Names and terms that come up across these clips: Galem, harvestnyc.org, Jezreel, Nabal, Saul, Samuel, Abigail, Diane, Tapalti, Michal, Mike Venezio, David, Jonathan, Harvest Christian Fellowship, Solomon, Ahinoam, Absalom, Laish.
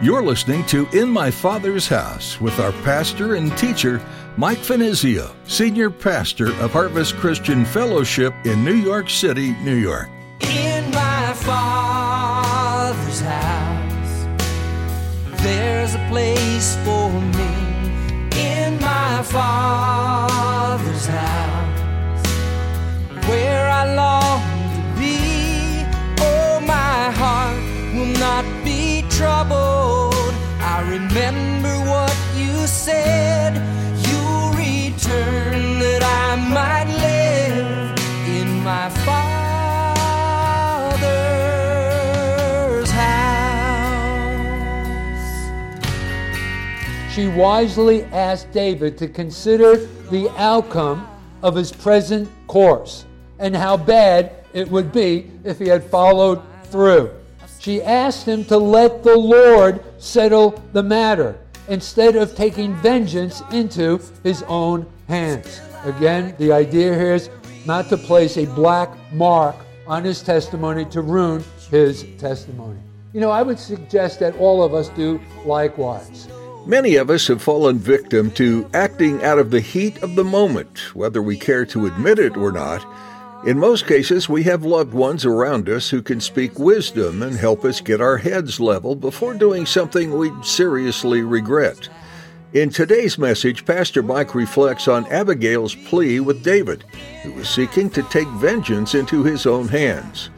You're listening to In My Father's House with our pastor and teacher, Mike Venezio, Senior Pastor of Harvest Christian Fellowship in New York City, New York. In my Father's house, there's a place for me. In my Father's house, where I long to be. Oh, my heart will not be troubled. Remember what you said, you'll return that I might live in my Father's house. She wisely asked David to consider the outcome of his present course and how bad it would be if he had followed through. She asked him to let the Lord settle the matter instead of taking vengeance into his own hands. Again, the idea here is not to place a black mark on his testimony, to ruin his testimony. You know, I would suggest that all of us do likewise. Many of us have fallen victim to acting out of the heat of the moment, whether we care to admit it or not. In most cases, we have loved ones around us who can speak wisdom and help us get our heads level before doing something we seriously regret. In today's message, Pastor Mike reflects on Abigail's plea with David, who was seeking to take vengeance into his own hands.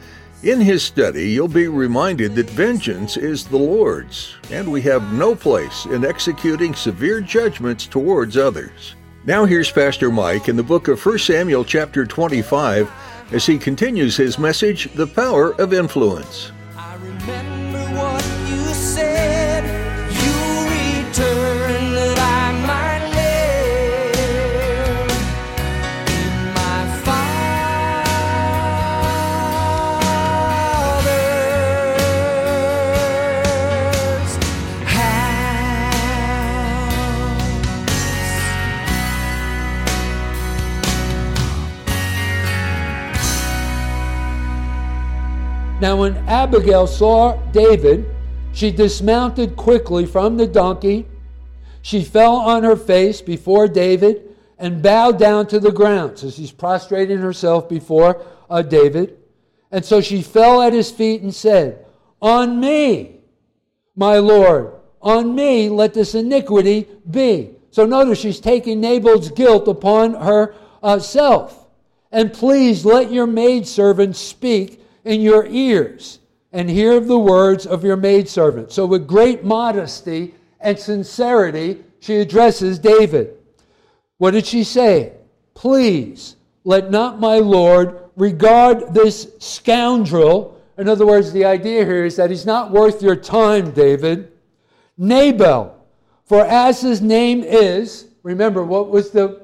In his study, you'll be reminded that vengeance is the Lord's, and we have no place in executing severe judgments towards others. Now here's Pastor Mike in the book of 1 Samuel chapter 25 as he continues his message, The Power of Influence. I remember what you said, you return that I might live in my Father's house. Now when Abigail saw David, she dismounted quickly from the donkey. She fell on her face before David and bowed down to the ground. So she's prostrating herself before David. And so she fell at his feet and said, "On me, my Lord, on me let this iniquity be." So notice she's taking Nabal's guilt upon herself. "And please let your maidservant speak in your ears, and hear the words of your maidservant." So with great modesty and sincerity, she addresses David. What did she say? "Please, let not my Lord regard this scoundrel." In other words, the idea here is that he's not worth your time, David. "Nabal, for as his name is," remember, what was the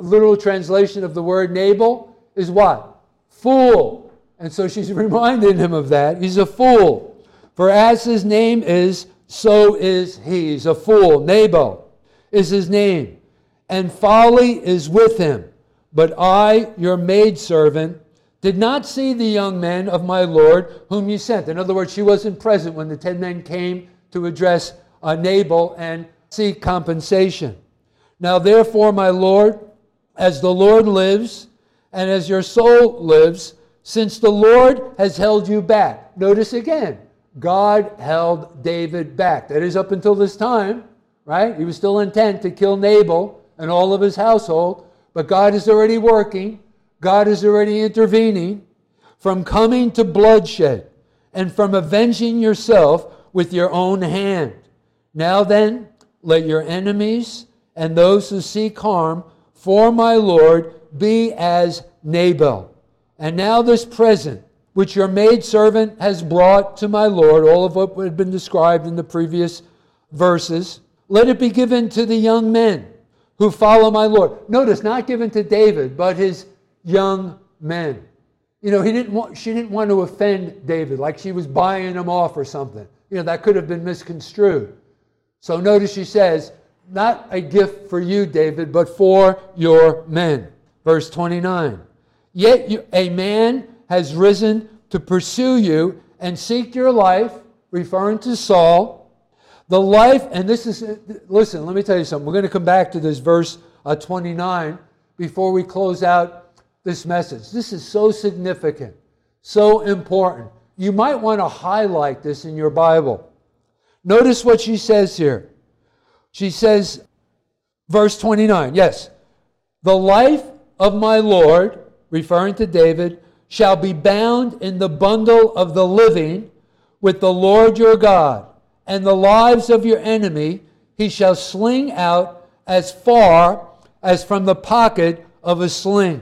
literal translation of the word Nabal? Is what? Fool. And so she's reminding him of that. He's a fool. "For as his name is, so is he." He's a fool. Nabal is his name. "And folly is with him. But I, your maidservant, did not see the young men of my Lord whom you sent." In other words, she wasn't present when the 10 men came to address Nabal and seek compensation. "Now therefore, my Lord, as the Lord lives, and as your soul lives, since the Lord has held you back." Notice again, God held David back. That is, up until this time, right? He was still intent to kill Nabal and all of his household, but God is already working. God is already intervening from coming to bloodshed and from avenging yourself with your own hand. "Now then, let your enemies and those who seek harm for my Lord be as Nabal. And now this present, which your maidservant has brought to my Lord," all of what had been described in the previous verses, "let it be given to the young men who follow my Lord." Notice, not given to David, but his young men. You know, she didn't want to offend David, like she was buying him off or something. You know, that could have been misconstrued. So notice she says, "Not a gift for you, David, but for your men." Verse 29. "Yet a man has risen to pursue you and seek your life," referring to Saul, The life, and this is, listen, let me tell you something. We're going to come back to this verse 29 before we close out this message. This is so significant, so important. You might want to highlight this in your Bible. Notice what she says here. She says, verse 29, yes. The life of my Lord, referring to David, shall be bound in the bundle of the living with the Lord your God, and the lives of your enemy he shall sling out as far as from the pocket of a sling.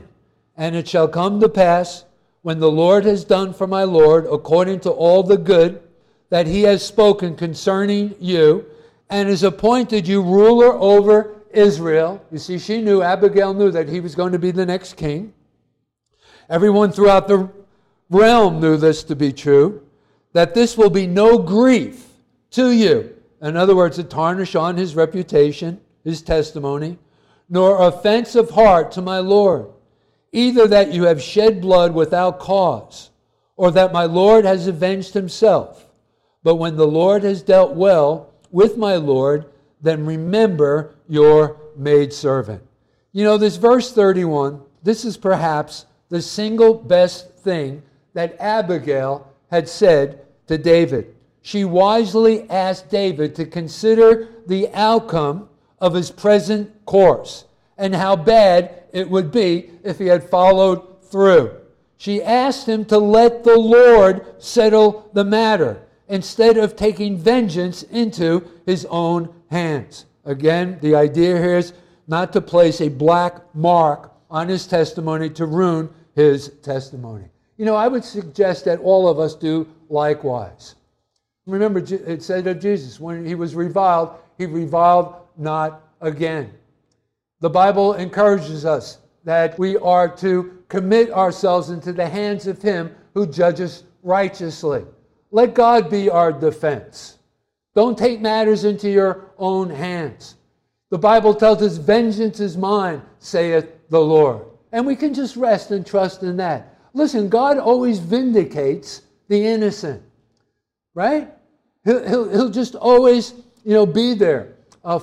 And it shall come to pass, when the Lord has done for my Lord according to all the good that he has spoken concerning you, and has appointed you ruler over Israel. You see, she knew, Abigail knew that he was going to be the next king. Everyone throughout the realm knew this to be true, that this will be no grief to you. In other words, a tarnish on his reputation, his testimony, nor offense of heart to my Lord, either that you have shed blood without cause, or that my Lord has avenged himself. But when the Lord has dealt well with my Lord, then remember your maidservant. You know, this verse 31, this is perhaps the single best thing that Abigail had said to David. She wisely asked David to consider the outcome of his present course and how bad it would be if he had followed through. She asked him to let the Lord settle the matter instead of taking vengeance into his own hands. Again, the idea here is not to place a black mark on his testimony, to ruin his testimony. You know, I would suggest that all of us do likewise. Remember, it said of Jesus, when he was reviled, he reviled not again. The Bible encourages us that we are to commit ourselves into the hands of him who judges righteously. Let God be our defense. Don't take matters into your own hands. The Bible tells us, vengeance is mine, saith the Lord. And we can just rest and trust in that. Listen, God always vindicates the innocent. Right? He'll just always, you know, be there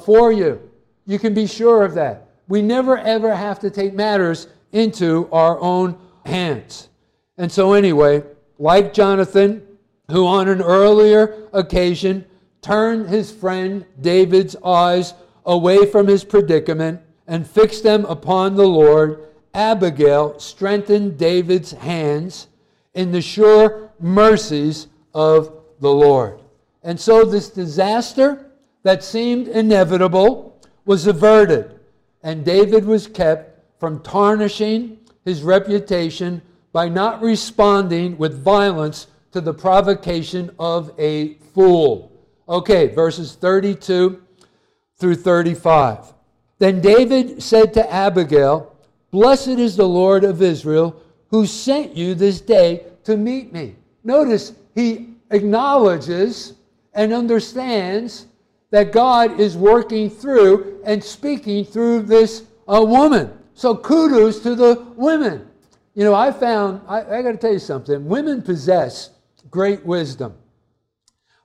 for you. You can be sure of that. We never, ever have to take matters into our own hands. And so anyway, like Jonathan, who on an earlier occasion turned his friend David's eyes away from his predicament and fixed them upon the Lord, Abigail strengthened David's hands in the sure mercies of the Lord. And so this disaster that seemed inevitable was averted, and David was kept from tarnishing his reputation by not responding with violence to the provocation of a fool. Okay, verses 32 through 35. Then David said to Abigail, "Blessed is the Lord of Israel, who sent you this day to meet me." Notice, he acknowledges and understands that God is working through and speaking through this woman. So kudos to the women. You know, I found, I got to tell you something, women possess great wisdom.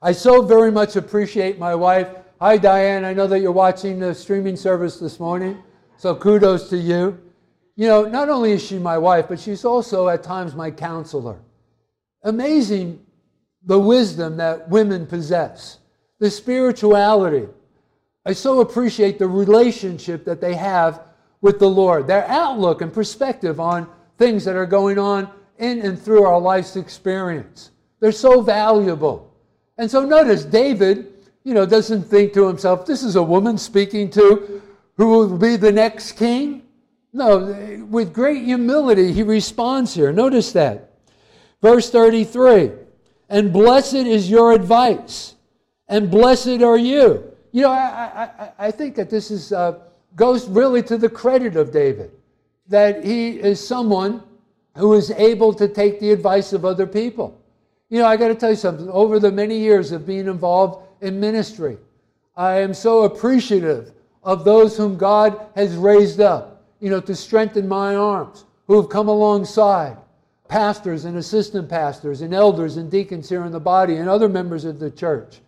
I so very much appreciate my wife. Hi, Diane, I know that you're watching the streaming service this morning, so kudos to you. You know, not only is she my wife, but she's also at times my counselor. Amazing, the wisdom that women possess, the spirituality. I so appreciate the relationship that they have with the Lord, their outlook and perspective on things that are going on in and through our life's experience. They're so valuable. And so notice, David, you know, doesn't think to himself, this is a woman speaking to who will be the next king. No, with great humility, he responds here. Notice that. Verse 33. And blessed is your advice, and blessed are you. You know, I think that this is goes really to the credit of David, that he is someone who is able to take the advice of other people. You know, I got to tell you something. Over the many years of being involved in ministry, I am so appreciative of those whom God has raised up, you know, to strengthen my arms, who have come alongside. Pastors and assistant pastors and elders and deacons here in the body and other members of the church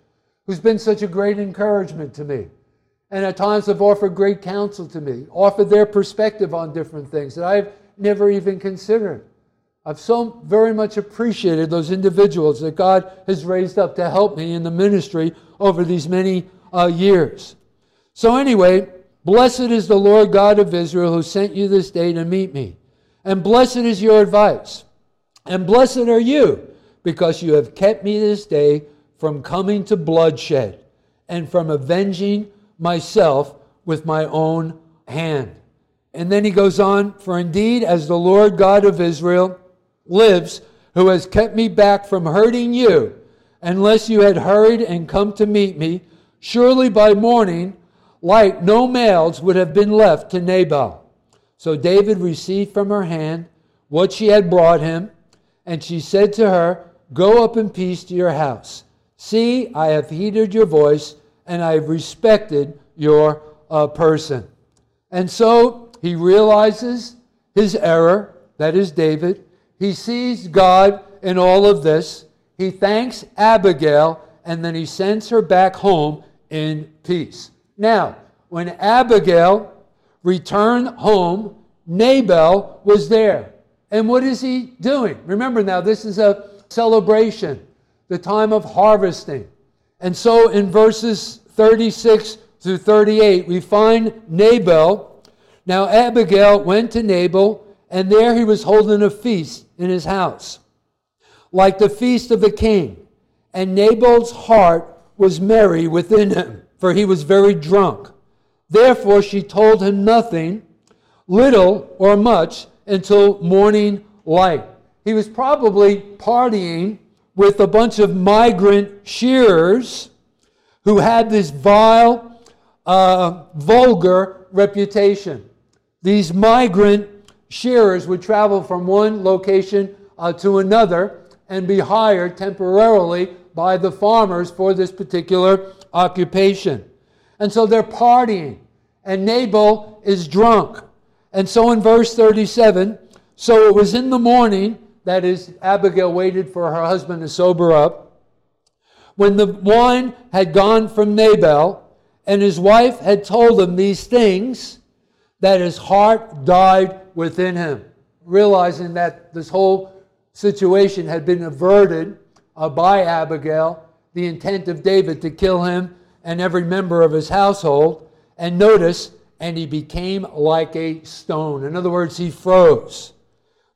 who's been such a great encouragement to me, and at times have offered great counsel to me, offered their perspective on different things that I've never even considered. I've so very much appreciated those individuals that God has raised up to help me in the ministry over these many years. So anyway, blessed is the Lord God of Israel who sent you this day to meet me. And blessed is your advice. And blessed are you, because you have kept me this day from coming to bloodshed and from avenging myself with my own hand. And then he goes on, for indeed, as the Lord God of Israel lives, who has kept me back from hurting you, unless you had hurried and come to meet me, surely by morning light no males would have been left to Nabal. So David received from her hand what she had brought him, and she said to her, go up in peace to your house. See, I have heeded your voice, and I have respected your person. And so he realizes his error, that is David. He sees God in all of this. He thanks Abigail, and then he sends her back home in peace. Now, when Abigail returned home, Nabal was there. And what is he doing? Remember now, this is a celebration, the time of harvesting. And so in verses 36 through 38, we find Nabal. Now Abigail went to Nabal, and there he was holding a feast in his house, like the feast of the king. And Nabal's heart was merry within him, for he was very drunk. Therefore she told him nothing, little or much, until morning light. He was probably partying with a bunch of migrant shearers who had this vile, vulgar reputation. These migrant shearers would travel from one location to another and be hired temporarily by the farmers for this particular occupation. And so they're partying, and Nabal is drunk. And so in verse 37, so it was in the morning, that is, Abigail waited for her husband to sober up, when the wine had gone from Nabal, and his wife had told him these things, that his heart died within him. Realizing that this whole situation had been averted by Abigail, the intent of David to kill him and every member of his household. And notice, and he became like a stone. In other words, he froze.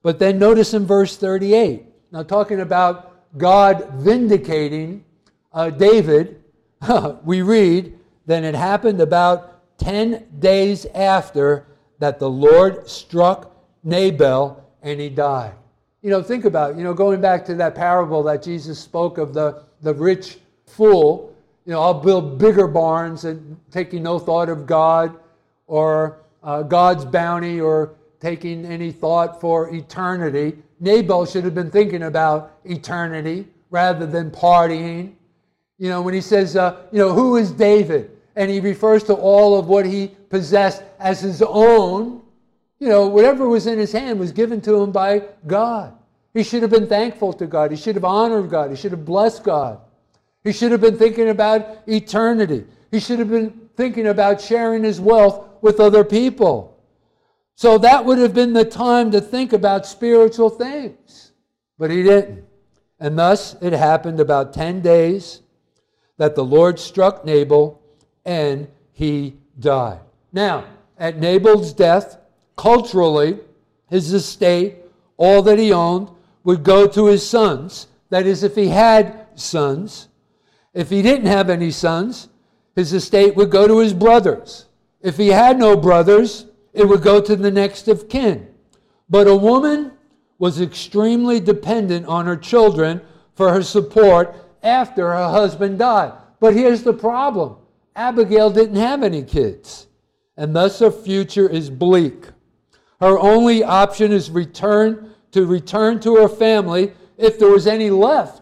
But then notice in verse 38, now talking about God vindicating David, we read, then it happened about 10 days after that the Lord struck Nabal and he died. You know, think about, going back to that parable that Jesus spoke of the rich fool, I'll build bigger barns and taking no thought of God or God's bounty or taking any thought for eternity. Nabal should have been thinking about eternity rather than partying. When he says, who is David? And he refers to all of what he possessed as his own. Whatever was in his hand was given to him by God. He should have been thankful to God. He should have honored God. He should have blessed God. He should have been thinking about eternity. He should have been thinking about sharing his wealth with other people. So that would have been the time to think about spiritual things. But he didn't. And thus it happened about 10 days that the Lord struck Nabal and he died. Now, at Nabal's death, culturally, his estate, all that he owned, would go to his sons. That is, if he had sons. If he didn't have any sons, his estate would go to his brothers. If he had no brothers, it would go to the next of kin. But a woman was extremely dependent on her children for her support after her husband died. But here's the problem. Abigail didn't have any kids, and thus her future is bleak. Her only option is return to her family, if there was any left,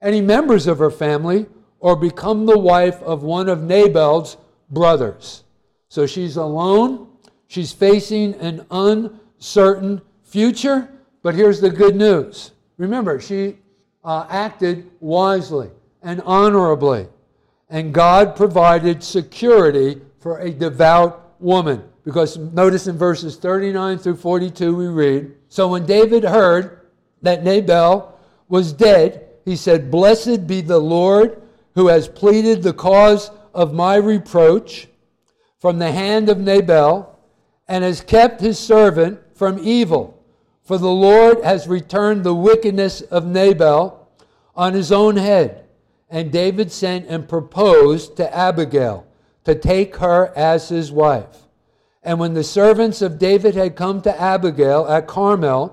any members of her family, or become the wife of one of Nabal's brothers. So she's alone. She's facing an uncertain future, but here's the good news. Remember, she acted wisely and honorably. and God provided security for a devout woman. Because notice in verses 39 through 42 we read, "So when David heard that Nabal was dead, he said, 'Blessed be the Lord who has pleaded the cause of my reproach from the hand of Nabal and has kept his servant from evil. For the Lord has returned the wickedness of Nabal on his own head.' And David sent and proposed to Abigail to take her as his wife. And when the servants of David had come to Abigail at Carmel,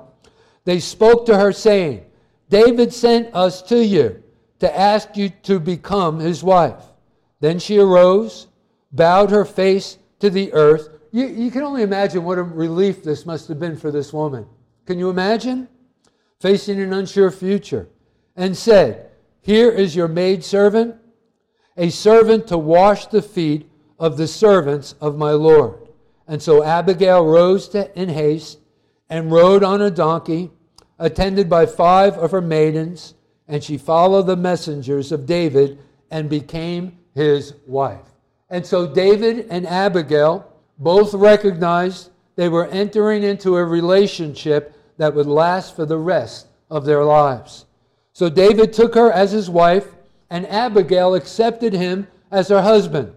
they spoke to her, saying, 'David sent us to you to ask you to become his wife.' Then she arose, bowed her face to the earth." You can only imagine what a relief this must have been for this woman. Can you imagine? "Facing an unsure future, and said, 'Here is your maidservant, a servant to wash the feet of the servants of my Lord.' And so Abigail rose in haste and rode on a donkey, attended by 5 of her maidens, and she followed the messengers of David and became his wife." And so David and Abigail both recognized they were entering into a relationship that would last for the rest of their lives. So David took her as his wife, and Abigail accepted him as her husband.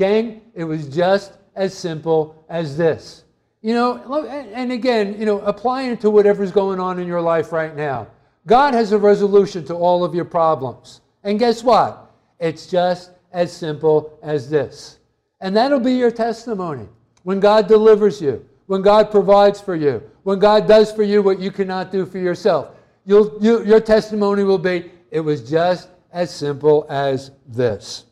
Gang, it was just as simple as this. You know, and again, apply it to whatever's going on in your life right now. God has a resolution to all of your problems. And guess what? It's just as simple as this. And that'll be your testimony when God delivers you, when God provides for you, when God does for you what you cannot do for yourself. Your testimony will be, it was just as simple as this.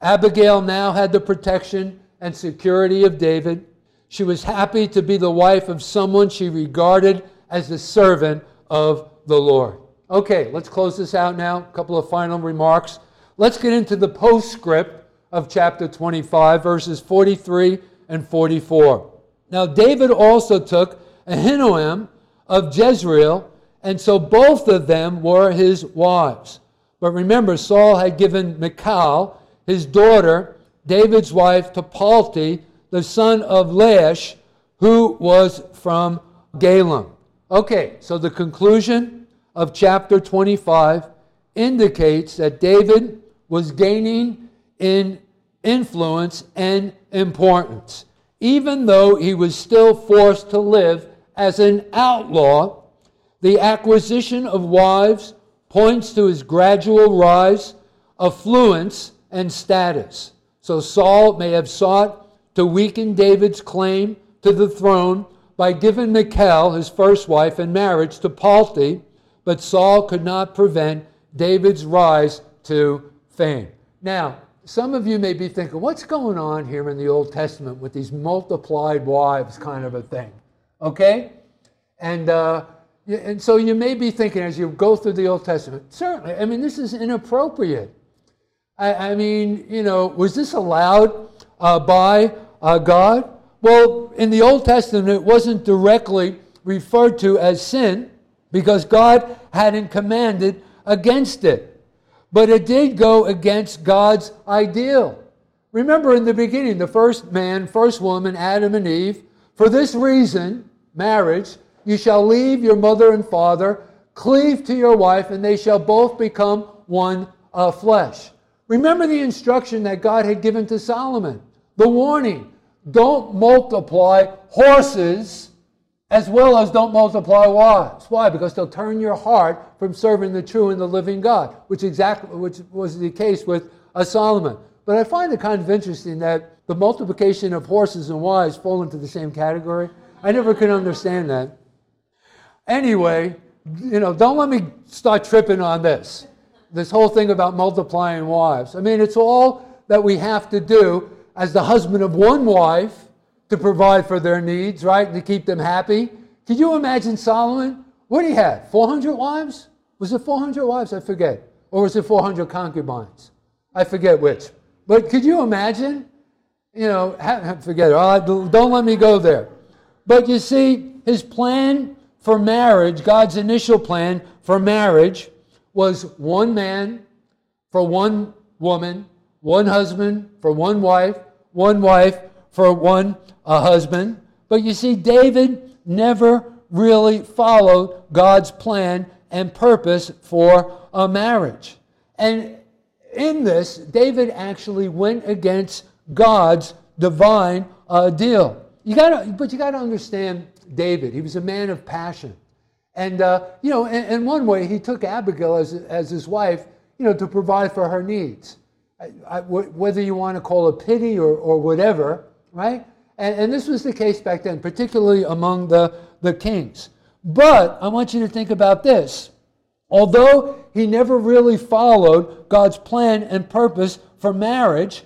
Abigail now had the protection and security of David. She was happy to be the wife of someone she regarded as the servant of the Lord. Okay, let's close this out now. A couple of final remarks. Let's get into the postscript of chapter 25, verses 43 and 44. "Now David also took Ahinoam of Jezreel, and so both of them were his wives. But remember, Saul had given Michal, his daughter, David's wife, Tapalti, the son of Laish, who was from Galem." Okay, so the conclusion of chapter 25 indicates that David was gaining in influence and importance, even though he was still forced to live as an outlaw. The acquisition of wives points to his gradual rise, affluence, and status. So Saul may have sought to weaken David's claim to the throne by giving Michal, his first wife, in marriage to Palti, but Saul could not prevent David's rise to fame. Now, some of you may be thinking, what's going on here in the Old Testament with these multiplied wives kind of a thing? Okay? And so you may be thinking as you go through the Old Testament, certainly, I mean, this is inappropriate. Was this allowed by God? Well, in the Old Testament, it wasn't directly referred to as sin because God hadn't commanded against it. But it did go against God's ideal. Remember in the beginning, the first man, first woman, Adam and Eve, for this reason, marriage, you shall leave your mother and father, cleave to your wife, and they shall both become one flesh. Remember the instruction that God had given to Solomon, the warning, don't multiply horses as well as don't multiply wives. Why? Because they'll turn your heart from serving the true and the living God, which was the case with Solomon. But I find it kind of interesting that the multiplication of horses and wives fall into the same category. I never could understand that. Anyway, don't let me start tripping on this. This whole thing about multiplying wives. I mean, it's all that we have to do as the husband of one wife to provide for their needs, right? And to keep them happy. Could you imagine Solomon? What did he have? 400 wives? Was it 400 wives? I forget. Or was it 400 concubines? I forget which. But could you imagine? Forget it. Don't let me go there. But you see, his plan for marriage, God's initial plan for marriage, was one man for one woman, one husband for one wife for one husband. But you see, David never really followed God's plan and purpose for a marriage. And in this, David actually went against God's divine deal. But you got to understand David. He was a man of passion. And, in one way, he took Abigail as his wife, to provide for her needs. Whether you want to call it pity or whatever, right? And this was the case back then, particularly among the kings. But I want you to think about this. Although he never really followed God's plan and purpose for marriage,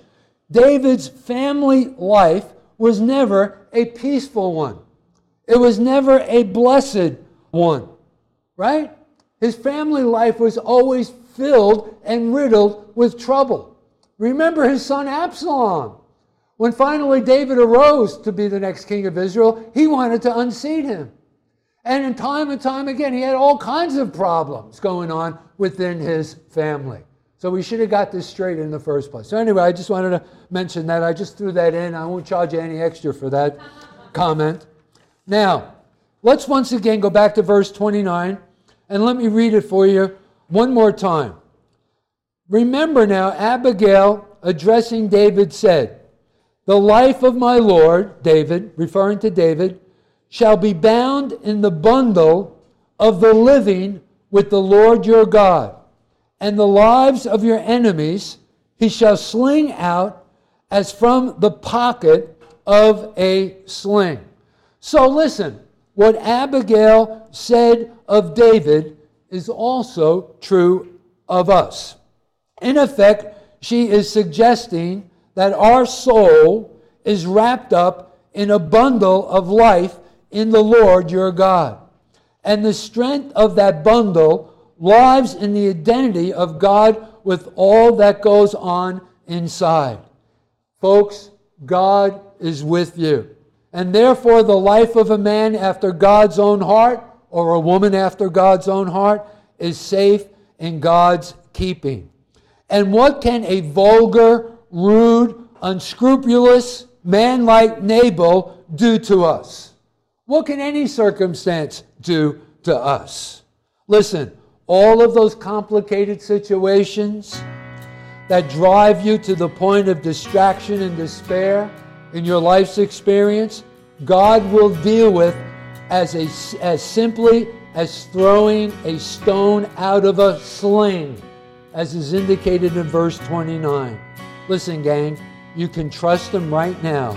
David's family life was never a peaceful one. It was never a blessed one, right? His family life was always filled and riddled with trouble. Remember his son Absalom. When finally David arose to be the next king of Israel, he wanted to unseat him. And time again, he had all kinds of problems going on within his family. So we should have got this straight in the first place. So anyway, I just wanted to mention that. I just threw that in. I won't charge you any extra for that comment. Now, let's once again go back to verse 29, and let me read it for you one more time. Remember now, Abigail, addressing David, said, "The life of my Lord," David, referring to David, "shall be bound in the bundle of the living with the Lord your God, and the lives of your enemies he shall sling out as from the pocket of a sling." So listen, what Abigail said of David is also true of us. In effect, she is suggesting that our soul is wrapped up in a bundle of life in the Lord your God. And the strength of that bundle lies in the identity of God with all that goes on inside. Folks, God is with you. And therefore, the life of a man after God's own heart, or a woman after God's own heart, is safe in God's keeping. And what can a vulgar, rude, unscrupulous man like Nabal do to us? What can any circumstance do to us? Listen, all of those complicated situations that drive you to the point of distraction and despair in your life's experience, God will deal with as simply as throwing a stone out of a sling, as is indicated in verse 29. Listen, gang, you can trust Him right now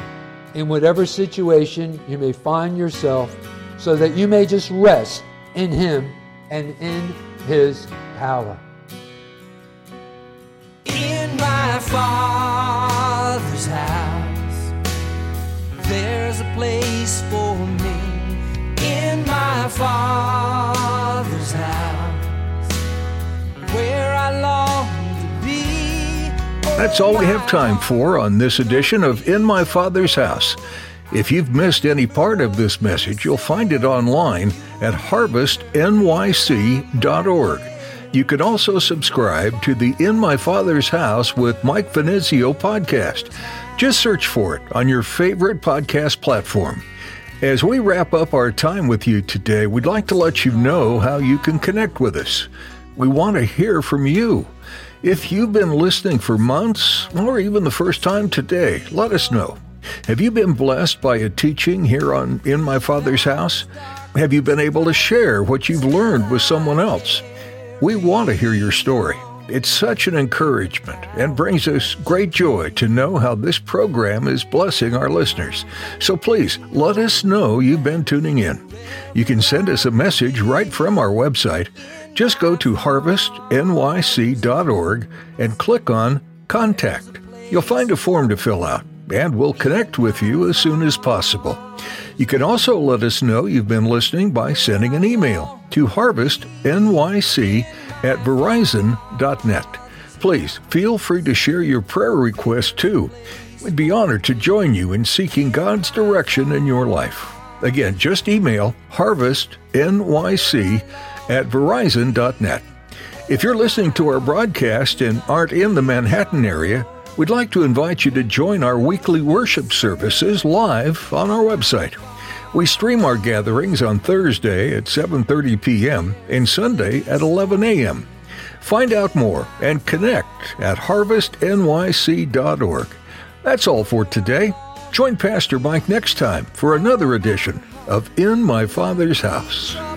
in whatever situation you may find yourself, so that you may just rest in Him and in His power. In my Father's house, there's a place for me. In my Father's house, where I long. That's all we have time for on this edition of In My Father's House. If you've missed any part of this message, you'll find it online at harvestnyc.org. You can also subscribe to the In My Father's House with Mike Venezio podcast. Just search for it on your favorite podcast platform. As we wrap up our time with you today, we'd like to let you know how you can connect with us. We want to hear from you. If you've been listening for months, or even the first time today, let us know. Have you been blessed by a teaching here on In My Father's House? Have you been able to share what you've learned with someone else? We want to hear your story. It's such an encouragement and brings us great joy to know how this program is blessing our listeners. So please, let us know you've been tuning in. You can send us a message right from our website. Just go to harvestnyc.org and click on Contact. You'll find a form to fill out, and we'll connect with you as soon as possible. You can also let us know you've been listening by sending an email to harvestnyc@verizon.net. Please feel free to share your prayer request too. We'd be honored to join you in seeking God's direction in your life. Again, just email harvestnyc@verizon.net. If you're listening to our broadcast and aren't in the Manhattan area, we'd like to invite you to join our weekly worship services live on our website. We stream our gatherings on Thursday at 7:30 p.m. and Sunday at 11 a.m. Find out more and connect at harvestnyc.org. That's all for today. Join Pastor Mike next time for another edition of In My Father's House.